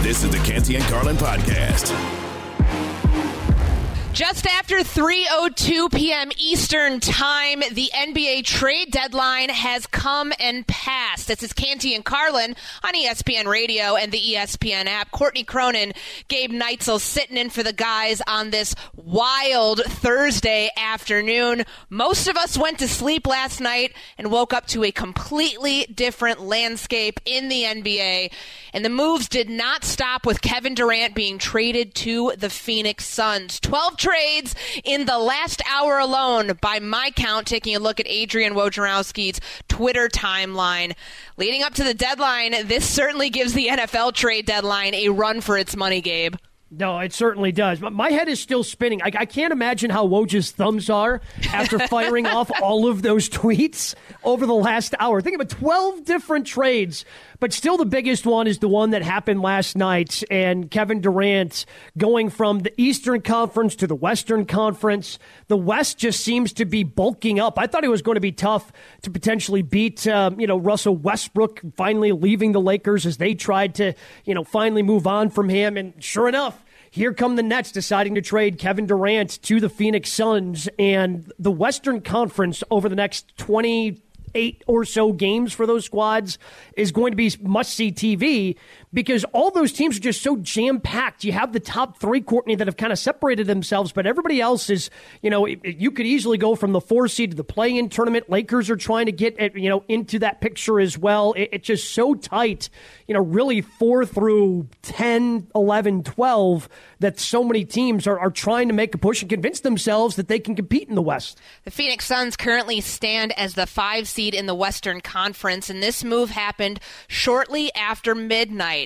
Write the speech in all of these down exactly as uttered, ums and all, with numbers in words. This is the Canty and Carlin Podcast. Just after three oh two p.m. Eastern Time, the N B A trade deadline has come and passed. This is Canty and Carlin on E S P N Radio and the E S P N app. Courtney Cronin, Gabe Neitzel sitting in for the guys on this wild Thursday afternoon. Most of us went to sleep last night and woke up to a completely different landscape in the N B A. And the moves did not stop with Kevin Durant being traded to the Phoenix Suns. twelve trades in the last hour alone, by my count, taking a look at Adrian Wojnarowski's Twitter timeline. Leading up to the deadline, this certainly gives the N F L trade deadline a run for its money, Gabe. No, it certainly does. My head is still spinning. I, I can't imagine how Woj's thumbs are after firing off all of those tweets over the last hour. Think about twelve different trades, but still the biggest one is the one that happened last night, and Kevin Durant going from the Eastern Conference to the Western Conference. The West just seems to be bulking up. I thought it was going to be tough to potentially beat um, you know, Russell Westbrook finally leaving the Lakers as they tried to, you know, finally move on from him, and sure enough, here come the Nets deciding to trade Kevin Durant to the Phoenix Suns, and the Western Conference over the next twenty-eight or so games for those squads is going to be must-see T V because all those teams are just so jam-packed. You have the top three, Courtney, that have kind of separated themselves, but everybody else is, you know, you could easily go from the four seed to the play-in tournament. Lakers are trying to get, you know, into that picture as well. It's just so tight, you know, really four through ten, eleven, twelve, that so many teams are, are trying to make a push and convince themselves that they can compete in the West. The Phoenix Suns currently stand as the five seed in the Western Conference, and this move happened shortly after midnight.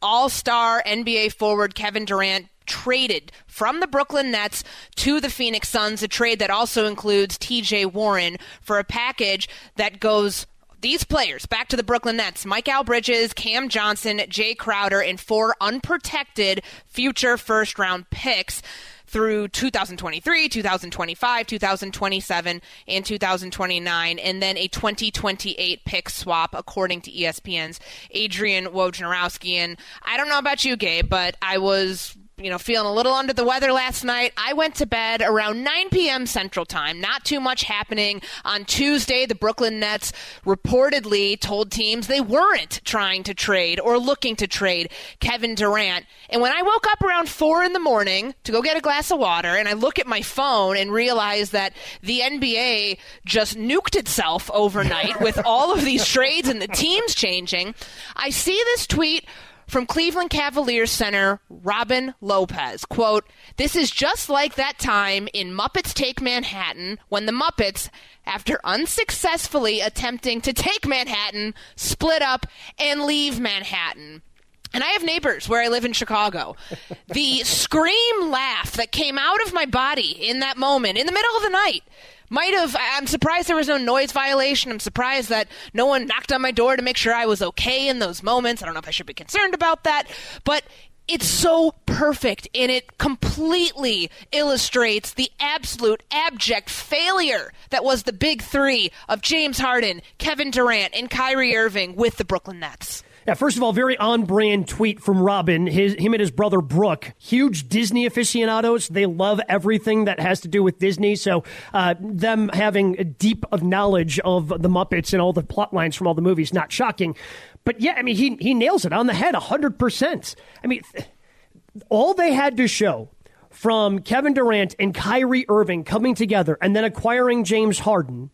All-star N B A forward Kevin Durant traded from the Brooklyn Nets to the Phoenix Suns, a trade that also includes T J. Warren for a package that goes these players back to the Brooklyn Nets: Mikal Bridges, Cam Johnson, Jae Crowder, and four unprotected future first-round picks through two thousand twenty-three, two thousand twenty-five, two thousand twenty-seven, and two thousand twenty-nine, and then a twenty twenty-eight pick swap, according to E S P N's Adrian Wojnarowski. And I don't know about you, Gabe, but I was, you know, feeling a little under the weather last night. I went to bed around nine p.m. Central Time. Not too much happening. On Tuesday, the Brooklyn Nets reportedly told teams they weren't trying to trade or looking to trade Kevin Durant. And when I woke up around four in the morning to go get a glass of water, and I look at my phone and realize that the N B A just nuked itself overnight with all of these trades and the teams changing, I see this tweet from Cleveland Cavaliers center Robin Lopez, quote, "This is just like that time in Muppets Take Manhattan when the Muppets, after unsuccessfully attempting to take Manhattan, split up and leave Manhattan." And I have neighbors where I live in Chicago. The scream laugh that came out of my body in that moment, in the middle of the night, might have, I'm surprised there was no noise violation. I'm surprised that no one knocked on my door to make sure I was okay in those moments. I don't know if I should be concerned about that, but it's so perfect, and it completely illustrates the absolute abject failure that was the big three of James Harden, Kevin Durant, and Kyrie Irving with the Brooklyn Nets. Yeah, first of all, very on-brand tweet from Robin. His, him and his brother, Brooke, huge Disney aficionados. They love everything that has to do with Disney. So uh, them having a deep of knowledge of the Muppets and all the plot lines from all the movies, not shocking. But yeah, I mean, he, he nails it on the head one hundred percent. I mean, all they had to show from Kevin Durant and Kyrie Irving coming together and then acquiring James Harden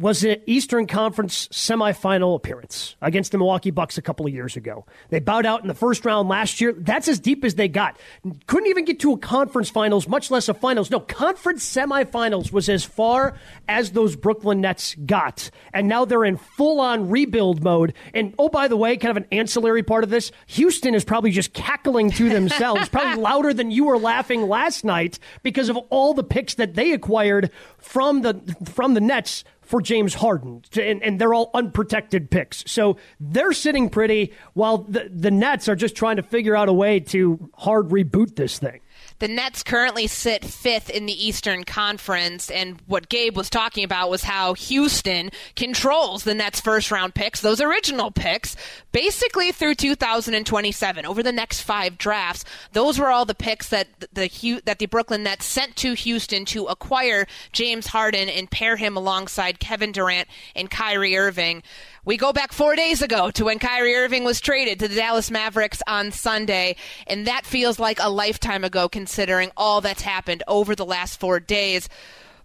was an Eastern Conference semifinal appearance against the Milwaukee Bucks a couple of years ago. They bowed out in the first round last year. That's as deep as they got. Couldn't even get to a conference finals, much less a finals. No, conference semifinals was as far as those Brooklyn Nets got. And now they're in full-on rebuild mode. And, oh, by the way, kind of an ancillary part of this, Houston is probably just cackling to themselves, probably louder than you were laughing last night because of all the picks that they acquired from the from the Nets for James Harden, and, and they're all unprotected picks. So they're sitting pretty while the, the Nets are just trying to figure out a way to hard reboot this thing. The Nets currently sit fifth in the Eastern Conference, and what Gabe was talking about was how Houston controls the Nets' first-round picks, those original picks, basically through two thousand twenty-seven. Over the next five drafts, those were all the picks that the that the Brooklyn Nets sent to Houston to acquire James Harden and pair him alongside Kevin Durant and Kyrie Irving. We go back four days ago to when Kyrie Irving was traded to the Dallas Mavericks on Sunday, and that feels like a lifetime ago considering all that's happened over the last four days.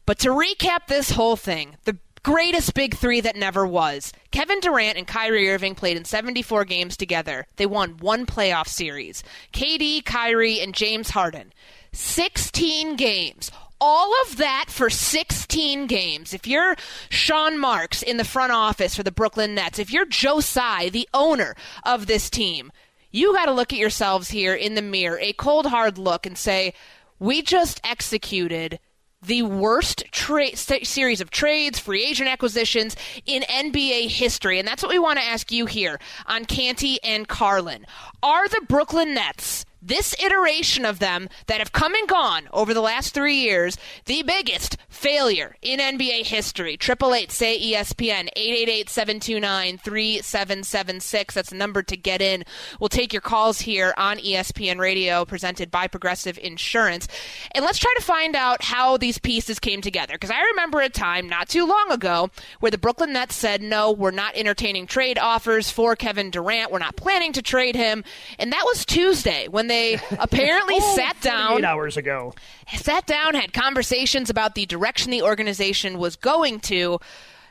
But to recap this whole thing, the greatest big three that never was. Kevin Durant and Kyrie Irving played in seventy-four games together. They won one playoff series. K D, Kyrie, and James Harden. sixteen games. All of that for sixteen games. If you're Sean Marks in the front office for the Brooklyn Nets, if you're Joe Tsai, the owner of this team, you got to look at yourselves here in the mirror, a cold, hard look, and say, we just executed the worst tra- series of trades, free agent acquisitions in N B A history. And that's what we want to ask you here on Canty and Carlin. Are the Brooklyn Nets, this iteration of them that have come and gone over the last three years, the biggest failure in N B A history? eight eight eight, S A Y, E S P N, eight eight eight, seven two nine, three seven seven six. That's the number to get in. We'll take your calls here on E S P N Radio, presented by Progressive Insurance. And let's try to find out how these pieces came together. Because I remember a time not too long ago where the Brooklyn Nets said, no, we're not entertaining trade offers for Kevin Durant. We're not planning to trade him. And that was Tuesday when they They apparently oh, sat down eight hours ago, sat down, had conversations about the direction the organization was going to,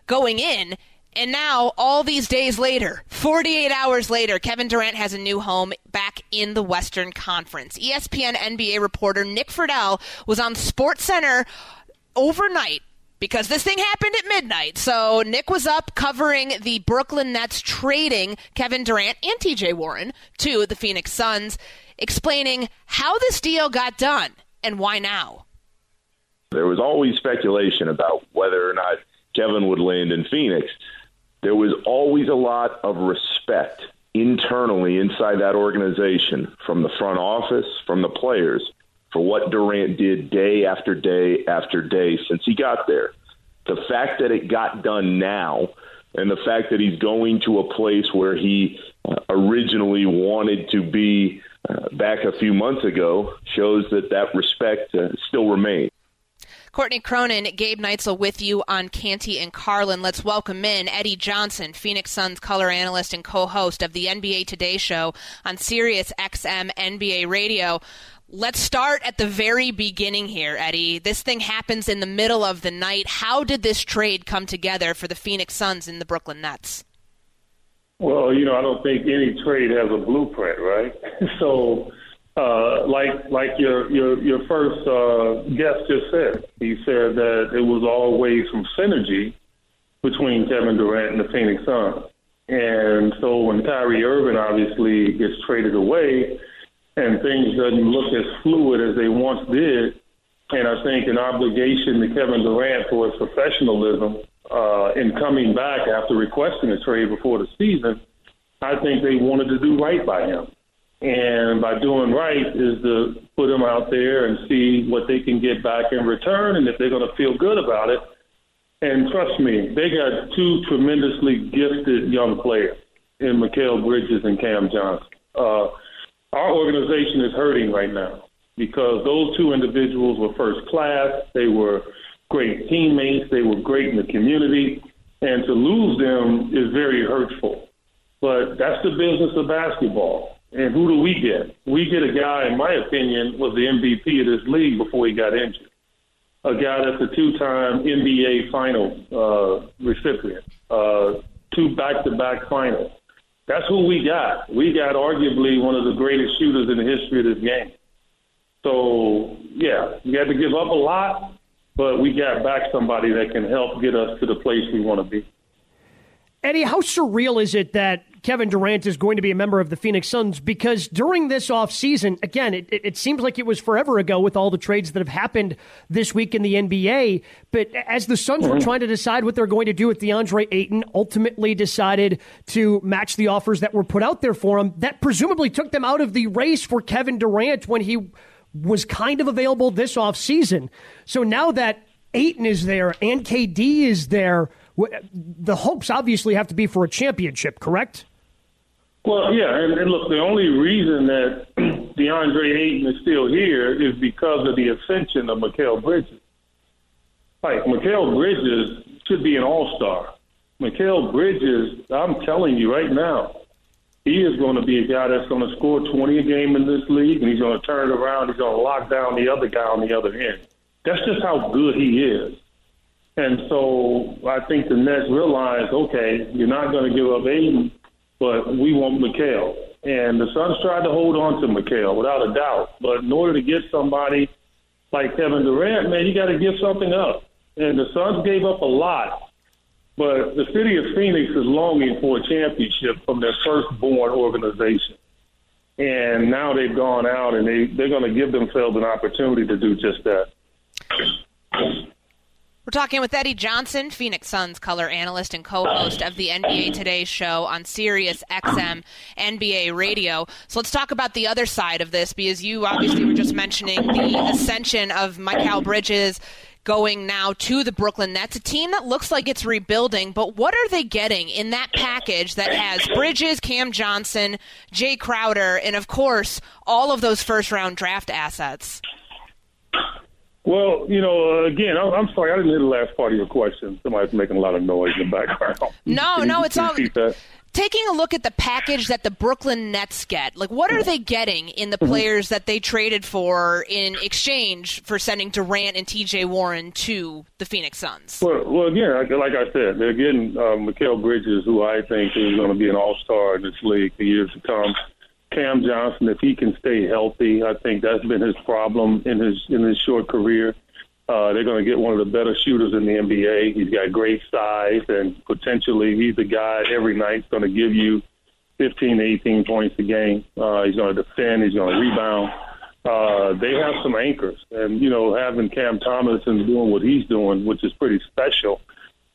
going in. And now, all these days later, forty-eight hours later, Kevin Durant has a new home back in the Western Conference. E S P N N B A reporter Nick Friedel was on SportsCenter overnight, because this thing happened at midnight. So Nick was up covering the Brooklyn Nets trading Kevin Durant and T J. Warren to the Phoenix Suns, explaining how this deal got done and why now. There was always speculation about whether or not Kevin would land in Phoenix. There was always a lot of respect internally inside that organization, from the front office, from the players, for what Durant did day after day after day since he got there. The fact that it got done now, and the fact that he's going to a place where he originally wanted to be uh, back a few months ago, shows that that respect uh, still remains. Courtney Cronin, Gabe Neitzel with you on Canty and Carlin. Let's welcome in Eddie Johnson, Phoenix Suns color analyst and co-host of the N B A Today Show on SiriusXM N B A Radio. Let's start at the very beginning here, Eddie. This thing happens in the middle of the night. How did this trade come together for the Phoenix Suns and the Brooklyn Nets? Well, you know, I don't think any trade has a blueprint, right? So, uh, like like your your, your first uh, guest just said, he said that it was always some synergy between Kevin Durant and the Phoenix Suns. And so when Kyrie Irving obviously gets traded away, and things doesn't look as fluid as they once did, and I think an obligation to Kevin Durant for his professionalism uh, in coming back after requesting a trade before the season, I think they wanted to do right by him. And by doing right is to put him out there and see what they can get back in return and if they're going to feel good about it. And trust me, they got two tremendously gifted young players in Mikal Bridges and Cam Johnson. Uh, Our organization is hurting right now because those two individuals were first class. They were great teammates. They were great in the community. And to lose them is very hurtful. But that's the business of basketball. And who do we get? We get a guy, in my opinion, was the M V P of this league before he got injured. a guy that's a two-time N B A final uh, recipient, uh, two back-to-back finals. That's who we got. We got arguably one of the greatest shooters in the history of this game. So, yeah, we had to give up a lot, but we got back somebody that can help get us to the place we want to be. Eddie, how surreal is it that Kevin Durant is going to be a member of the Phoenix Suns? Because during this offseason, again, it, it seems like it was forever ago with all the trades that have happened this week in the N B A. But as the Suns were trying to decide what they're going to do with DeAndre Ayton, ultimately decided to match the offers that were put out there for him. That presumably took them out of the race for Kevin Durant when he was kind of available this offseason. So now that Ayton is there and K D is there, the hopes obviously have to be for a championship, correct? Well, yeah, and, and look, the only reason that DeAndre Ayton is still here is because of the ascension of Mikal Bridges. Like, Mikal Bridges should be an all-star. Mikal Bridges, I'm telling you right now, he is going to be a guy that's going to score twenty a game in this league, and he's going to turn it around, he's going to lock down the other guy on the other end. That's just how good he is. And so I think the Nets realized, okay, you're not going to give up Aiden, but we want Mikal. And the Suns tried to hold on to Mikal, without a doubt. But in order to get somebody like Kevin Durant, man, you got to give something up. And the Suns gave up a lot. But the city of Phoenix is longing for a championship from their firstborn organization. And now they've gone out, and they, they're going to give themselves an opportunity to do just that. We're talking with Eddie Johnson, Phoenix Suns color analyst and co-host of the N B A Today show on SiriusXM N B A Radio. So let's talk about the other side of this, because you obviously were just mentioning the ascension of Mikal Bridges going now to the Brooklyn Nets, a team that looks like it's rebuilding. But what are they getting in that package that has Bridges, Cam Johnson, Jae Crowder, and, of course, all of those first-round draft assets? Well, you know, again, I'm, I'm sorry, I didn't hear the last part of your question. Somebody's making a lot of noise in the background. No, no, it's all taking a look at the package that the Brooklyn Nets get. Like, what are they getting in the players that they traded for in exchange for sending Durant and T J. Warren to the Phoenix Suns? Well, well, again, like I said, they're getting uh, Mikal Bridges, who I think is going to be an all-star in this league for years to come. Cam Johnson, if he can stay healthy, I think that's been his problem in his in his short career. Uh, they're going to get one of the better shooters in the N B A. He's got great size, and potentially he's the guy every night's going to give you fifteen to eighteen points a game. Uh, he's going to defend. He's going to rebound. Uh, they have some anchors. And, you know, having Cam Thomason doing what he's doing, which is pretty special,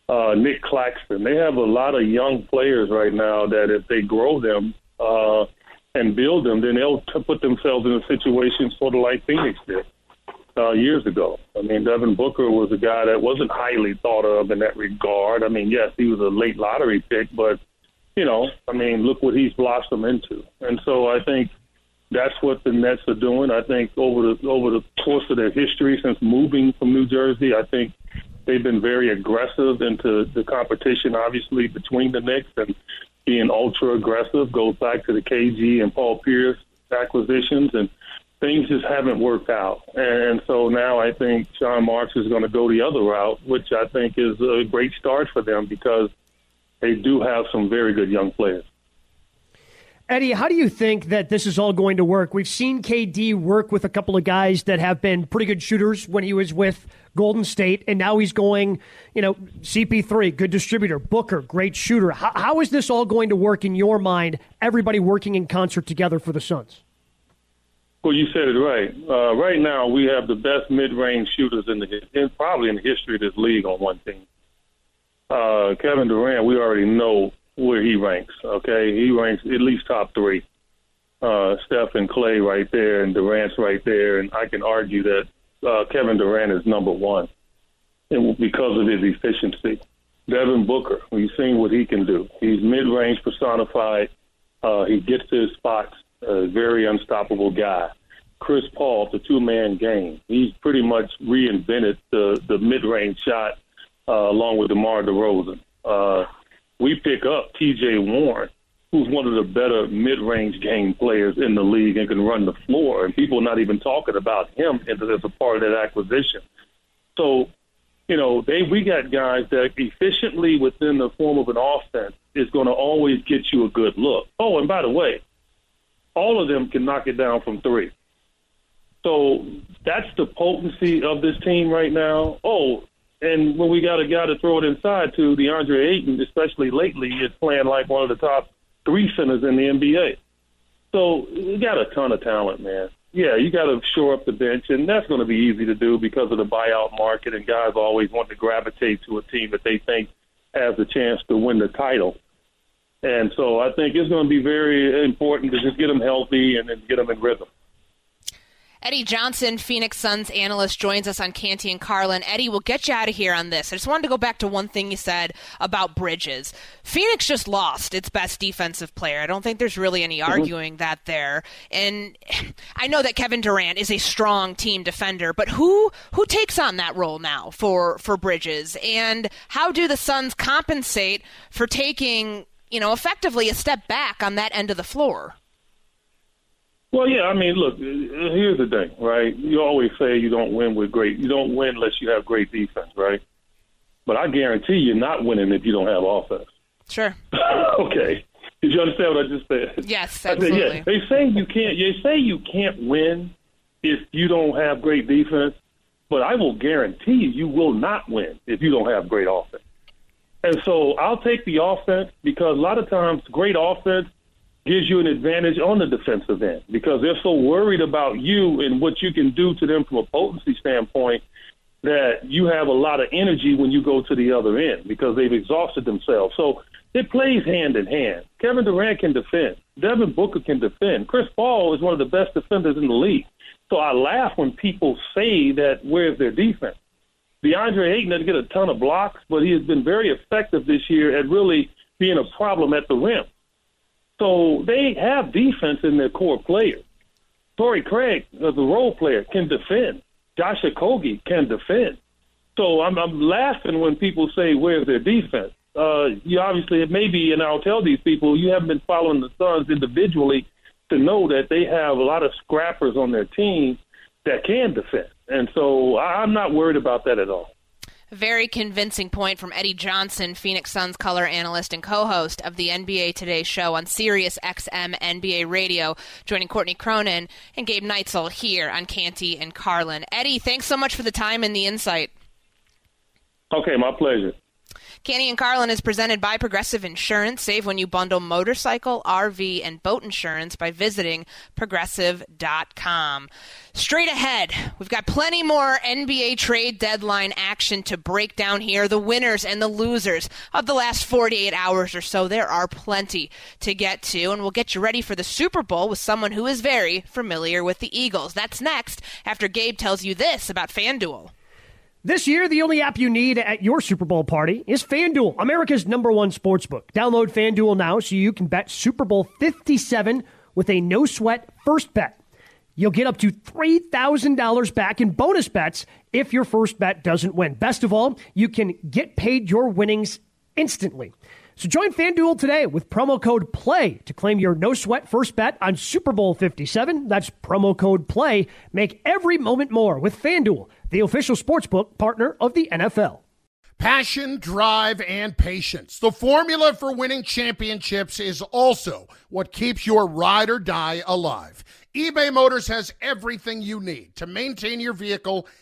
uh, Nick Claxton, they have a lot of young players right now that if they grow them uh, – and build them, then they'll put themselves in a situation sort of like Phoenix did uh, years ago. I mean, Devin Booker was a guy that wasn't highly thought of in that regard. I mean, yes, he was a late lottery pick, but, you know, I mean, look what he's blossomed into. And so I think that's what the Nets are doing. I think over the over the course of their history since moving from New Jersey, I think they've been very aggressive into the competition, obviously, between the Knicks and being ultra-aggressive, goes back to the K G and Paul Pierce acquisitions, and things just haven't worked out. And so now I think Sean Marks is going to go the other route, which I think is a great start for them because they do have some very good young players. Eddie, how do you think that this is all going to work? We've seen K D work with a couple of guys that have been pretty good shooters when he was with Golden State, and now he's going, you know, C P three, good distributor, Booker, great shooter. How, how is this all going to work in your mind, everybody working in concert together for the Suns? Well, you said it right. Uh, right now we have the best mid-range shooters in the in, probably in the history of this league on one team. Uh, Kevin Durant, we already know where he ranks, okay? He ranks at least top three. Uh, Steph and Clay right there, and Durant's right there, and I can argue that uh, Kevin Durant is number one and because of his efficiency. Devin Booker, we've seen what he can do. He's mid-range personified. Uh, he gets to his spots, a very unstoppable guy. Chris Paul, the two-man game. He's pretty much reinvented the, the mid-range shot uh, along with DeMar DeRozan. Uh We pick up T J. Warren, who's one of the better mid-range game players in the league and can run the floor, and people are not even talking about him as a part of that acquisition. So, you know, they we got guys that efficiently within the form of an offense is going to always get you a good look. Oh, and by the way, all of them can knock it down from three. So that's the potency of this team right now. Oh, and when we got a guy to throw it inside to, DeAndre Ayton, especially lately, is playing like one of the top three centers in the N B A. So you got a ton of talent, man. Yeah, you got to shore up the bench, and that's going to be easy to do because of the buyout market, and guys always want to gravitate to a team that they think has a chance to win the title. And so I think it's going to be very important to just get them healthy and then get them in rhythm. Eddie Johnson, Phoenix Suns analyst, joins us on Canty and Carlin. Eddie, we'll get you out of here on this. I just wanted to go back to one thing you said about Bridges. Phoenix just lost its best defensive player. I don't think there's really any arguing mm-hmm. that there. And I know that Kevin Durant is a strong team defender, but who who takes on that role now for, for Bridges? And how do the Suns compensate for taking, you know, effectively a step back on that end of the floor? Well, yeah, I mean, look, here's the thing, right? You always say you don't win with great – you don't win unless you have great defense, right? But I guarantee you're not winning if you don't have offense. Sure. Okay. Did you understand what I just said? Yes, absolutely. I said, yeah, they say you can't – they say you can't win if you don't have great defense, but I will guarantee you you will not win if you don't have great offense. And so I'll take the offense because a lot of times great offense – gives you an advantage on the defensive end because they're so worried about you and what you can do to them from a potency standpoint that you have a lot of energy when you go to the other end because they've exhausted themselves. So it plays hand in hand. Kevin Durant can defend. Devin Booker can defend. Chris Paul is one of the best defenders in the league. So I laugh when people say that, where's their defense? DeAndre Ayton doesn't get a ton of blocks, but he has been very effective this year at really being a problem at the rim. So they have defense in their core players. Torrey Craig, as a role player, can defend. Josh Okogie can defend. So I'm, I'm laughing when people say, where's their defense? Uh, you obviously, it may be, and I'll tell these people, you haven't been following the Suns individually to know that they have a lot of scrappers on their team that can defend. And so I'm not worried about that at all. Very convincing point from Eddie Johnson, Phoenix Suns color analyst and co-host of the N B A Today show on Sirius X M N B A Radio, joining Courtney Cronin and Gabe Neitzel here on Canty and Carlin. Eddie, thanks so much for the time and the insight. Okay, my pleasure. Canty and Carlin is presented by Progressive Insurance. Save when you bundle motorcycle, R V, and boat insurance by visiting progressive dot com. Straight ahead, we've got plenty more N B A trade deadline action to break down here. The winners and the losers of the last forty-eight hours or so. There are plenty to get to, and we'll get you ready for the Super Bowl with someone who is very familiar with the Eagles. That's next after Gabe tells you this about FanDuel. This year, the only app you need at your Super Bowl party is FanDuel, America's number one sportsbook. Download FanDuel now so you can bet Super Bowl fifty-seven with a no-sweat first bet. You'll get up to three thousand dollars back in bonus bets if your first bet doesn't win. Best of all, you can get paid your winnings instantly. So join FanDuel today with promo code PLAY to claim your no-sweat first bet on Super Bowl fifty-seven. That's promo code PLAY. Make every moment more with FanDuel, the official sportsbook partner of the N F L. Passion, drive, and patience. The formula for winning championships is also what keeps your ride or die alive. eBay Motors has everything you need to maintain your vehicle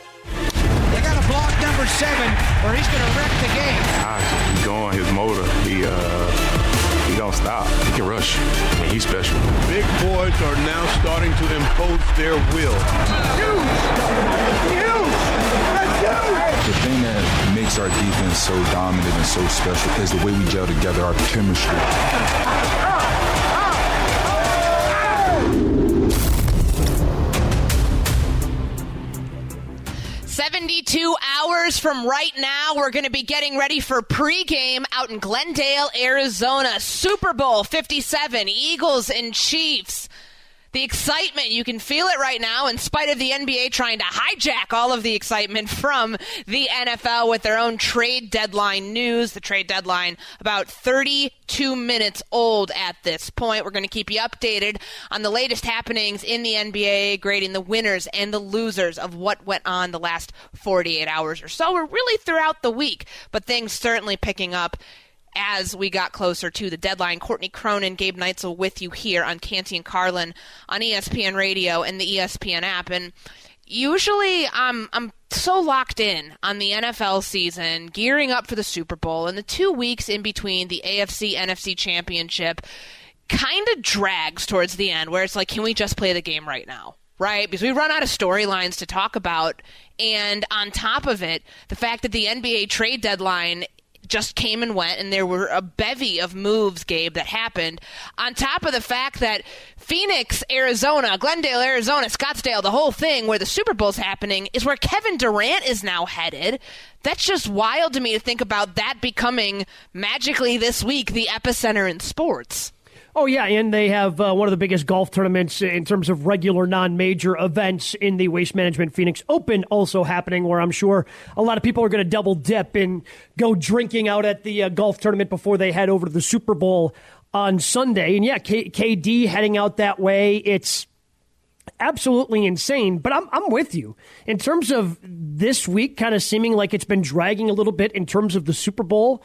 They got to block number seven, or he's going to wreck the game. Ah, he's going, his motor, he uh, he don't stop. He can rush. I mean, he's special. Big boys are now starting to impose their will. Huge, huge, that's huge. The thing that makes our defense so dominant and so special is the way we gel together, our chemistry. seventy-two hours from right now, we're going to be getting ready for pregame out in Glendale, Arizona. Super Bowl fifty-seven, Eagles and Chiefs. The excitement, you can feel it right now in spite of the N B A trying to hijack all of the excitement from the N F L with their own trade deadline news. The trade deadline about thirty-two minutes old at this point. We're going to keep you updated on the latest happenings in the N B A, grading the winners and the losers of what went on the last forty-eight hours or so, or really throughout the week, but things certainly picking up as we got closer to the deadline. Courtney Cronin, Gabe Neitzel with you here on Canty and Carlin on E S P N Radio and the E S P N app. And usually I'm, I'm so locked in on the N F L season, gearing up for the Super Bowl, and the two weeks in between the A F C N F C Championship kind of drags towards the end where it's like, can we just play the game right now? Right, because we run out of storylines to talk about. And on top of it, the fact that the N B A trade deadline just came and went, and there were a bevy of moves, Gabe, that happened. On top of the fact that Phoenix, Arizona, Glendale, Arizona, Scottsdale, the whole thing where the Super Bowl's happening is where Kevin Durant is now headed. That's just wild to me to think about that becoming magically this week the epicenter in sports. Oh, yeah, and they have uh, one of the biggest golf tournaments in terms of regular non-major events in the Waste Management Phoenix Open also happening, where I'm sure a lot of people are going to double dip and go drinking out at the uh, golf tournament before they head over to the Super Bowl on Sunday. And, yeah, K- KD heading out that way. It's absolutely insane, but I'm I'm with you. In terms of this week kind of seeming like it's been dragging a little bit in terms of the Super Bowl,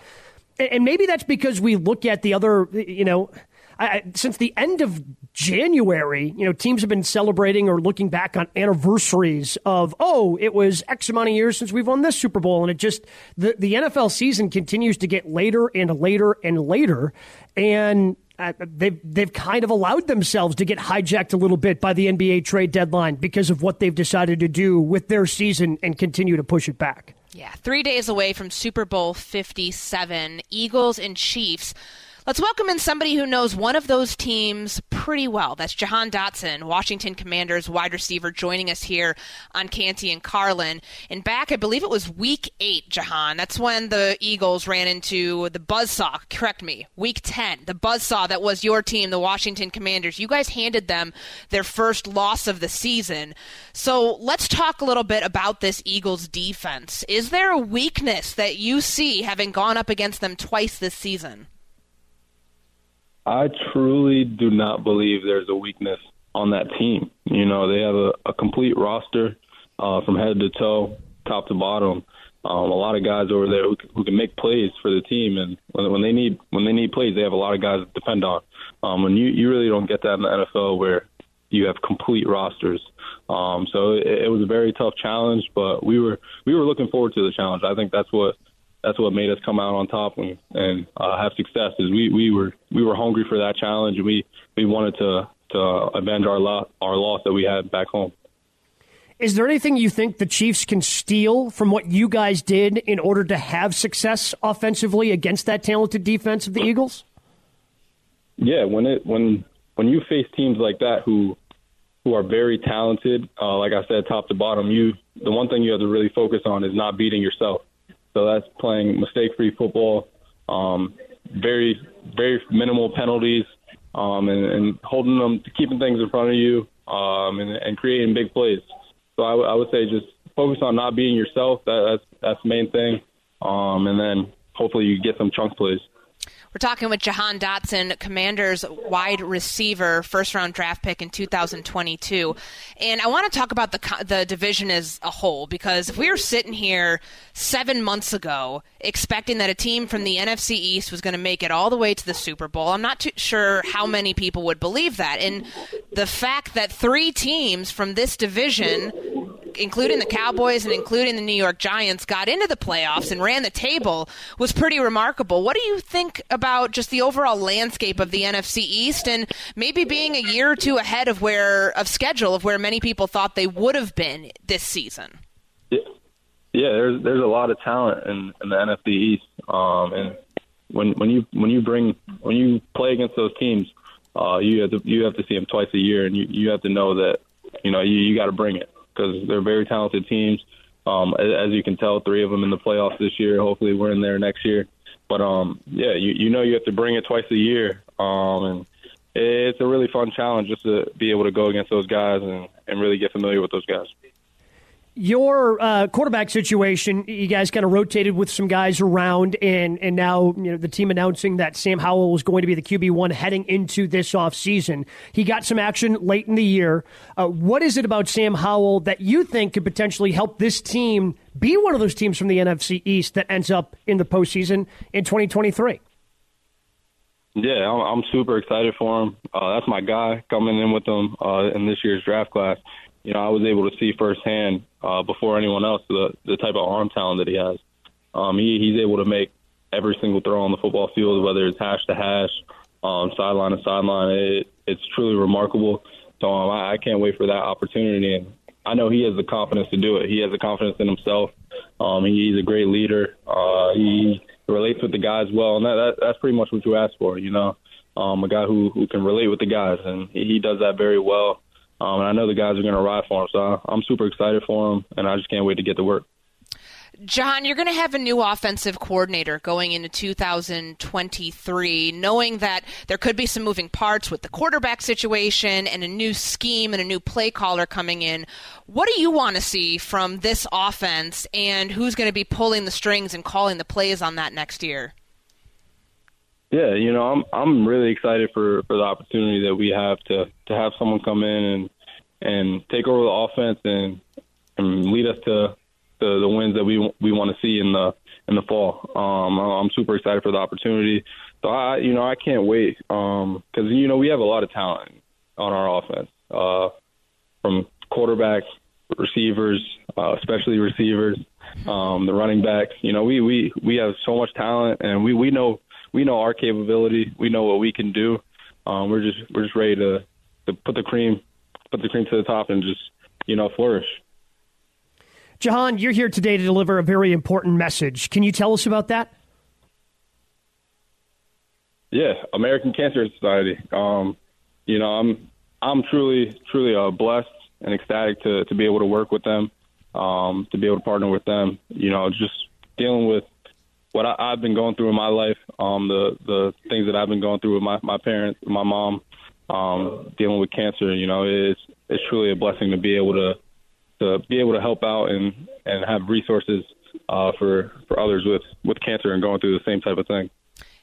and maybe that's because we look at the other, you know, I, since the end of January, you know, teams have been celebrating or looking back on anniversaries of, oh, it was X amount of years since we've won this Super Bowl. And it just, the, the N F L season continues to get later and later and later. And uh, they've, they've kind of allowed themselves to get hijacked a little bit by the N B A trade deadline because of what they've decided to do with their season and continue to push it back. Yeah, three days away from Super Bowl fifty-seven, Eagles and Chiefs. Let's welcome in somebody who knows one of those teams pretty well. That's Jahan Dotson, Washington Commanders wide receiver, joining us here on Canty and Carlin. And back, I believe it was week eight, Jahan. That's when the Eagles ran into the buzzsaw. Correct me. Week ten, the buzzsaw that was your team, the Washington Commanders. You guys handed them their first loss of the season. So let's talk a little bit about this Eagles defense. Is there a weakness that you see having gone up against them twice this season? I truly do not believe there's a weakness on that team. You know, they have a, a complete roster uh, from head to toe, top to bottom. Um, a lot of guys over there who, who can make plays for the team, and when, when they need when they need plays, they have a lot of guys to depend on. Um, and you, you really don't get that in the N F L where you have complete rosters. Um, so it, it was a very tough challenge, but we were we were looking forward to the challenge. I think that's what. That's what made us come out on top and, and uh, have success. Is we, we were we were hungry for that challenge. We we wanted to to avenge our loss our loss that we had back home. Is there anything you think the Chiefs can steal from what you guys did in order to have success offensively against that talented defense of the Eagles? Yeah, when it when when you face teams like that who who are very talented, uh, like I said, top to bottom, you the one thing you have to really focus on is not beating yourself. So that's playing mistake-free football, um, very, very minimal penalties, um, and, and holding them, keeping things in front of you, um, and, and creating big plays. So I, w- I would say just focus on not being yourself. That, that's that's the main thing. Um, and then hopefully you get some chunk plays. We're talking with Jahan Dotson, Commanders wide receiver, first-round draft pick in two thousand twenty-two. And I want to talk about the the division as a whole, because if we were sitting here seven months ago expecting that a team from the N F C East was going to make it all the way to the Super Bowl, I'm not too sure how many people would believe that. And the fact that three teams from this division, including the Cowboys and including the New York Giants, got into the playoffs and ran the table was pretty remarkable. What do you think about just the overall landscape of the N F C East and maybe being a year or two ahead of where of schedule of where many people thought they would have been this season? Yeah, yeah there's there's a lot of talent in, in the N F C East, um, and when when you when you bring when you play against those teams, uh, you have to you have to see them twice a year, and you, you have to know that you know you, you got to bring it, because they're very talented teams. Um, as you can tell, three of them in the playoffs this year. Hopefully we're in there next year. But, um, yeah, you, you know you have to bring it twice a year. Um, and it's a really fun challenge just to be able to go against those guys and, and really get familiar with those guys. Your uh, quarterback situation, you guys kind of rotated with some guys around, and, and now you know the team announcing that Sam Howell was going to be the Q B one heading into this offseason. He got some action late in the year. Uh, what is it about Sam Howell that you think could potentially help this team be one of those teams from the N F C East that ends up in the postseason in twenty twenty-three? Yeah, I'm, I'm super excited for him. Uh, that's my guy coming in with him uh, in this year's draft class. You know, I was able to see firsthand uh, before anyone else the, the type of arm talent that he has. Um, he, he's able to make every single throw on the football field, whether it's hash to hash, um, sideline to sideline. It, it's truly remarkable. So um, I, I can't wait for that opportunity. And I know he has the confidence to do it. He has the confidence in himself. Um, he, he's a great leader. Uh, he relates with the guys well, and that, that, that's pretty much what you ask for. You know, um, a guy who, who can relate with the guys, and he, he does that very well. Um, and I know the guys are going to ride for him, so I, I'm super excited for him, and I just can't wait to get to work. John, you're going to have a new offensive coordinator going into two thousand twenty-three, knowing that there could be some moving parts with the quarterback situation and a new scheme and a new play caller coming in. What do you want to see from this offense, and who's going to be pulling the strings and calling the plays on that next year? Yeah, you know, I'm I'm really excited for, for the opportunity that we have to, to have someone come in and and take over the offense and and lead us to, to the wins that we we want to see in the in the fall. Um, I'm super excited for the opportunity. So I, you know, I can't wait um, because you know we have a lot of talent on our offense, uh, from quarterbacks, receivers, uh, especially receivers, um, the running backs. You know, we, we, we have so much talent, and we, we know. We know our capability. We know what we can do. Um, we're just we're just ready to, to put the cream put the cream to the top and just you know flourish. Jahan, you're here today to deliver a very important message. Can you tell us about that? Yeah, American Cancer Society. Um, you know, I'm I'm truly truly uh, blessed and ecstatic to to be able to work with them, um, to be able to partner with them. You know, just dealing with what I, I've been going through in my life, um, the, the things that I've been going through with my, my parents, my mom, um, dealing with cancer, you know, it's it's truly a blessing to be able to to be able to help out and, and have resources uh, for, for others with, with cancer and going through the same type of thing.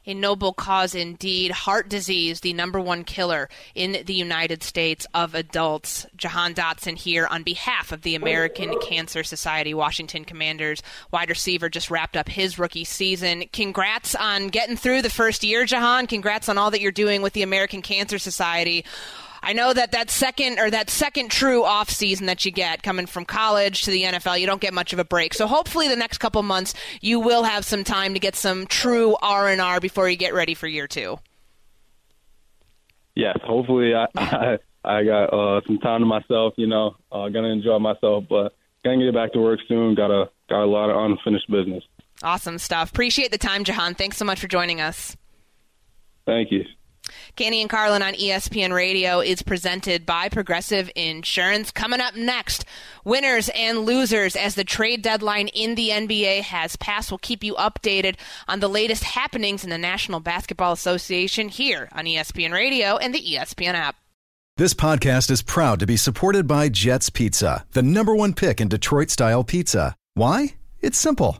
A noble cause indeed. Heart disease, the number one killer in the United States of adults. Jahan Dotson here on behalf of the American Cancer Society. Washington Commanders wide receiver just wrapped up his rookie season. Congrats on getting through the first year, Jahan. Congrats on all that you're doing with the American Cancer Society. I know that that second or that second true off season that you get coming from college to the N F L, you don't get much of a break. So hopefully the next couple months you will have some time to get some true R and R before you get ready for year two. Yes, hopefully I I, I got uh, some time to myself. You know, uh, gonna enjoy myself, but gonna get back to work soon. Got a got a lot of unfinished business. Awesome stuff. Appreciate the time, Jahan. Thanks so much for joining us. Thank you. Canty and Carlin on E S P N Radio is presented by Progressive Insurance. Coming up next, winners and losers as the trade deadline in the N B A has passed. We'll keep you updated on the latest happenings in the National Basketball Association here on E S P N Radio and the E S P N app. This podcast is proud to be supported by Jets Pizza, the number one pick in Detroit-style pizza. Why? It's simple.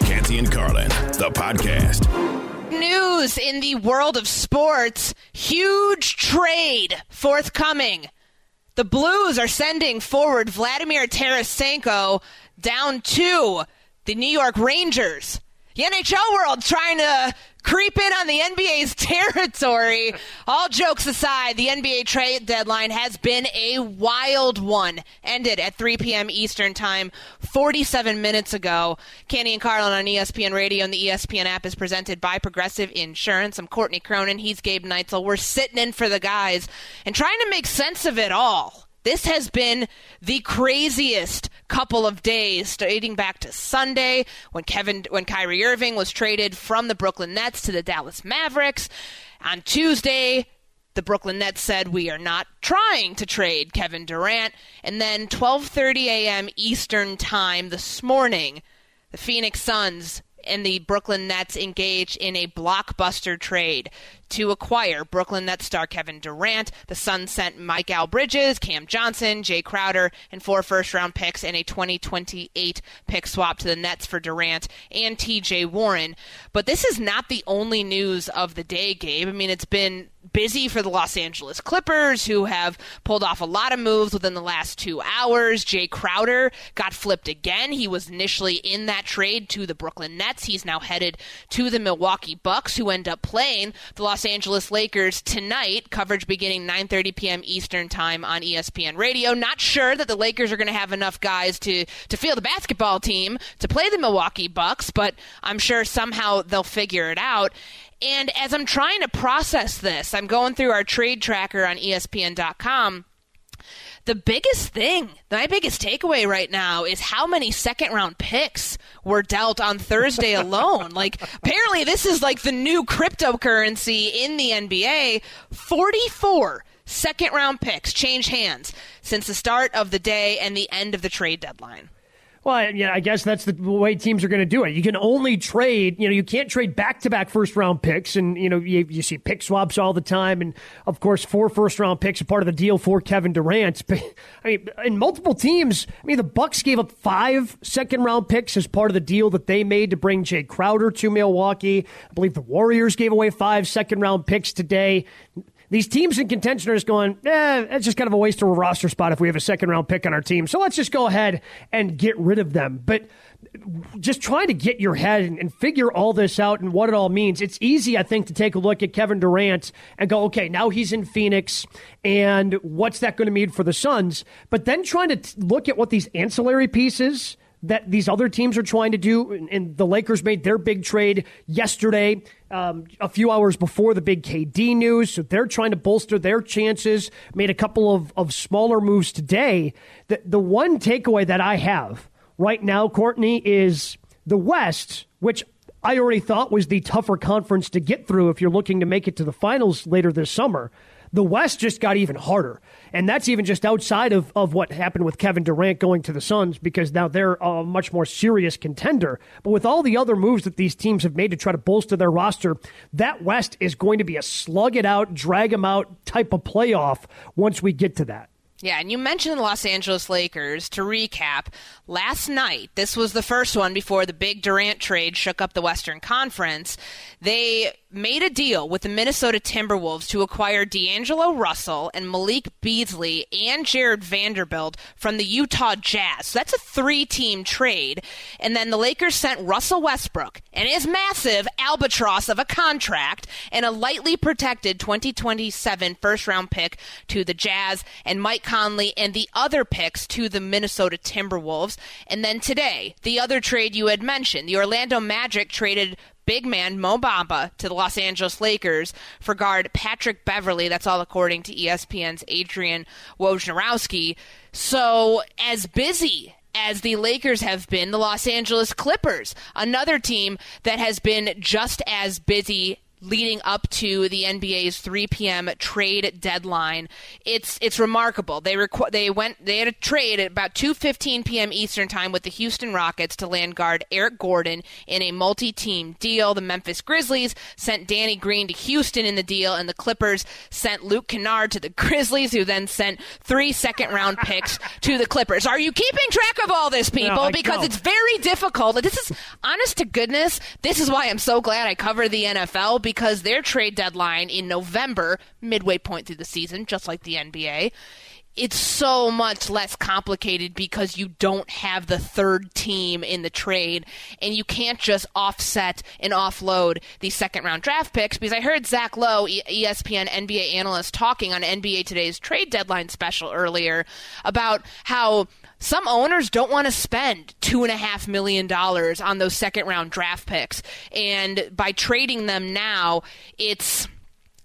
Canty and Carlin, the podcast. News in the world of sports. Huge trade forthcoming. The Blues are sending forward Vladimir Tarasenko down to the New York Rangers. The N H L world trying to creep in on the N B A's territory. All jokes aside, the N B A trade deadline has been a wild one. Ended at three p.m. Eastern time, forty-seven minutes ago. Canty and Carlin on E S P N Radio, and the E S P N app is presented by Progressive Insurance. I'm Courtney Cronin. He's Gabe Neitzel. We're sitting in for the guys and trying to make sense of it all. This has been the craziest couple of days, dating back to Sunday when Kevin, when Kyrie Irving was traded from the Brooklyn Nets to the Dallas Mavericks. On Tuesday, the Brooklyn Nets said, we are not trying to trade Kevin Durant. And then twelve thirty a.m. Eastern time this morning, the Phoenix Suns and the Brooklyn Nets engage in a blockbuster trade to acquire Brooklyn Nets star Kevin Durant. The Suns sent Mikal Bridges, Cam Johnson, Jae Crowder, and four first-round picks and a twenty twenty-eight pick swap to the Nets for Durant and T J. Warren. But this is not the only news of the day, Gabe. I mean, it's been busy for the Los Angeles Clippers, who have pulled off a lot of moves within the last two hours. Jae Crowder got flipped again. He was initially in that trade to the Brooklyn Nets. He's now headed to the Milwaukee Bucks, who end up playing the Los Los Angeles Lakers tonight. Coverage beginning nine thirty p.m. Eastern time on E S P N Radio. Not sure that the Lakers are going to have enough guys to, to field the basketball team to play the Milwaukee Bucks, but I'm sure somehow they'll figure it out. And as I'm trying to process this, I'm going through our trade tracker on E S P N dot com. The biggest thing, my biggest takeaway right now is how many second-round picks were dealt on Thursday alone. Like, apparently this is like the new cryptocurrency in the N B A. forty-four second-round picks change hands since the start of the day and the end of the trade deadline. Well, yeah, I guess that's the way teams are going to do it. You can only trade, you know, you can't trade back-to-back first-round picks, and, you know, you, you see pick swaps all the time, and, of course, four first-round picks are part of the deal for Kevin Durant. But, I mean, in multiple teams, I mean, the Bucks gave up five second-round picks as part of the deal that they made to bring Jae Crowder to Milwaukee. I believe the Warriors gave away five second-round picks today. These teams in contention are just going, eh, that's just kind of a waste of a roster spot if we have a second-round pick on our team. So let's just go ahead and get rid of them. But just trying to get your head and, and figure all this out and what it all means, it's easy, I think, to take a look at Kevin Durant and go, okay, now he's in Phoenix, and what's that going to mean for the Suns? But then trying to t- look at what these ancillary pieces that these other teams are trying to do, and, and the Lakers made their big trade yesterday, Um, a few hours before the big K D news. So they're trying to bolster their chances, made a couple of, of smaller moves today. The, the one takeaway that I have right now, Courtney, is the West, which I already thought was the tougher conference to get through if you're looking to make it to the finals later this summer. The West just got even harder. And that's even just outside of, of what happened with Kevin Durant going to the Suns, because now they're a much more serious contender. But with all the other moves that these teams have made to try to bolster their roster, that West is going to be a slug it out, drag them out type of playoff once we get to that. Yeah, and you mentioned the Los Angeles Lakers. To recap, last night, this was the first one before the big Durant trade shook up the Western Conference. They made a deal with the Minnesota Timberwolves to acquire D'Angelo Russell and Malik Beasley and Jared Vanderbilt from the Utah Jazz. So that's a three-team trade. And then the Lakers sent Russell Westbrook and his massive albatross of a contract and a lightly protected twenty twenty-seven first-round pick to the Jazz and Mike Conley and the other picks to the Minnesota Timberwolves. And then today, the other trade you had mentioned, the Orlando Magic traded big man Mo Bamba to the Los Angeles Lakers for guard Patrick Beverley. That's all according to E S P N's Adrian Wojnarowski. So as busy as the Lakers have been, the Los Angeles Clippers, another team that has been just as busy leading up to the N B A's three p.m. trade deadline. It's it's remarkable. They requ- they went they had a trade at about two fifteen p.m. Eastern time with the Houston Rockets to land guard Eric Gordon in a multi-team deal. The Memphis Grizzlies sent Danny Green to Houston in the deal, and the Clippers sent Luke Kennard to the Grizzlies, who then sent three second-round picks to the Clippers. Are you keeping track of all this, people? No, because don't. It's very difficult. This is, honest to goodness, this is why I'm so glad I cover the N F L, because their trade deadline in November, midway point through the season, just like the N B A, it's so much less complicated because you don't have the third team in the trade, and you can't just offset and offload these second-round draft picks. Because I heard Zach Lowe, E S P N N B A analyst, talking on N B A Today's trade deadline special earlier about how some owners don't want to spend two point five million dollars on those second-round draft picks. And by trading them now, it's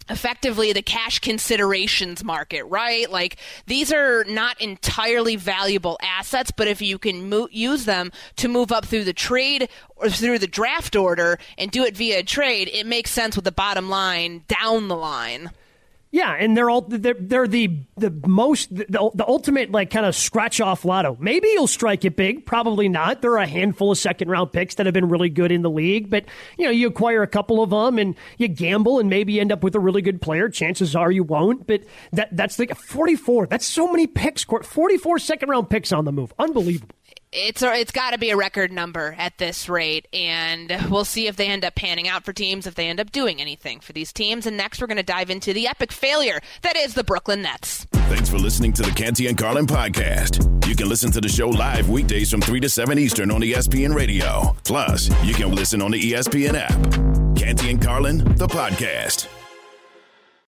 effectively the cash considerations market, right? Like, these are not entirely valuable assets, but if you can mo- use them to move up through the trade or through the draft order and do it via trade, it makes sense with the bottom line down the line. Yeah, and they're all they're, they're the the most the, the ultimate like kind of scratch off lotto. Maybe you'll strike it big, probably not. There are a handful of second round picks that have been really good in the league, but you know, you acquire a couple of them and you gamble and maybe end up with a really good player. Chances are you won't, but that that's like forty-four. That's so many picks. forty-four second round picks on the move. Unbelievable. It's it's got to be a record number at this rate, and we'll see if they end up panning out for teams, if they end up doing anything for these teams. And next, we're going to dive into the epic failure that is the Brooklyn Nets. Thanks for listening to the Canty and Carlin podcast. You can listen to the show live weekdays from three to seven Eastern on E S P N Radio. Plus, you can listen on the E S P N app. Canty and Carlin, the podcast.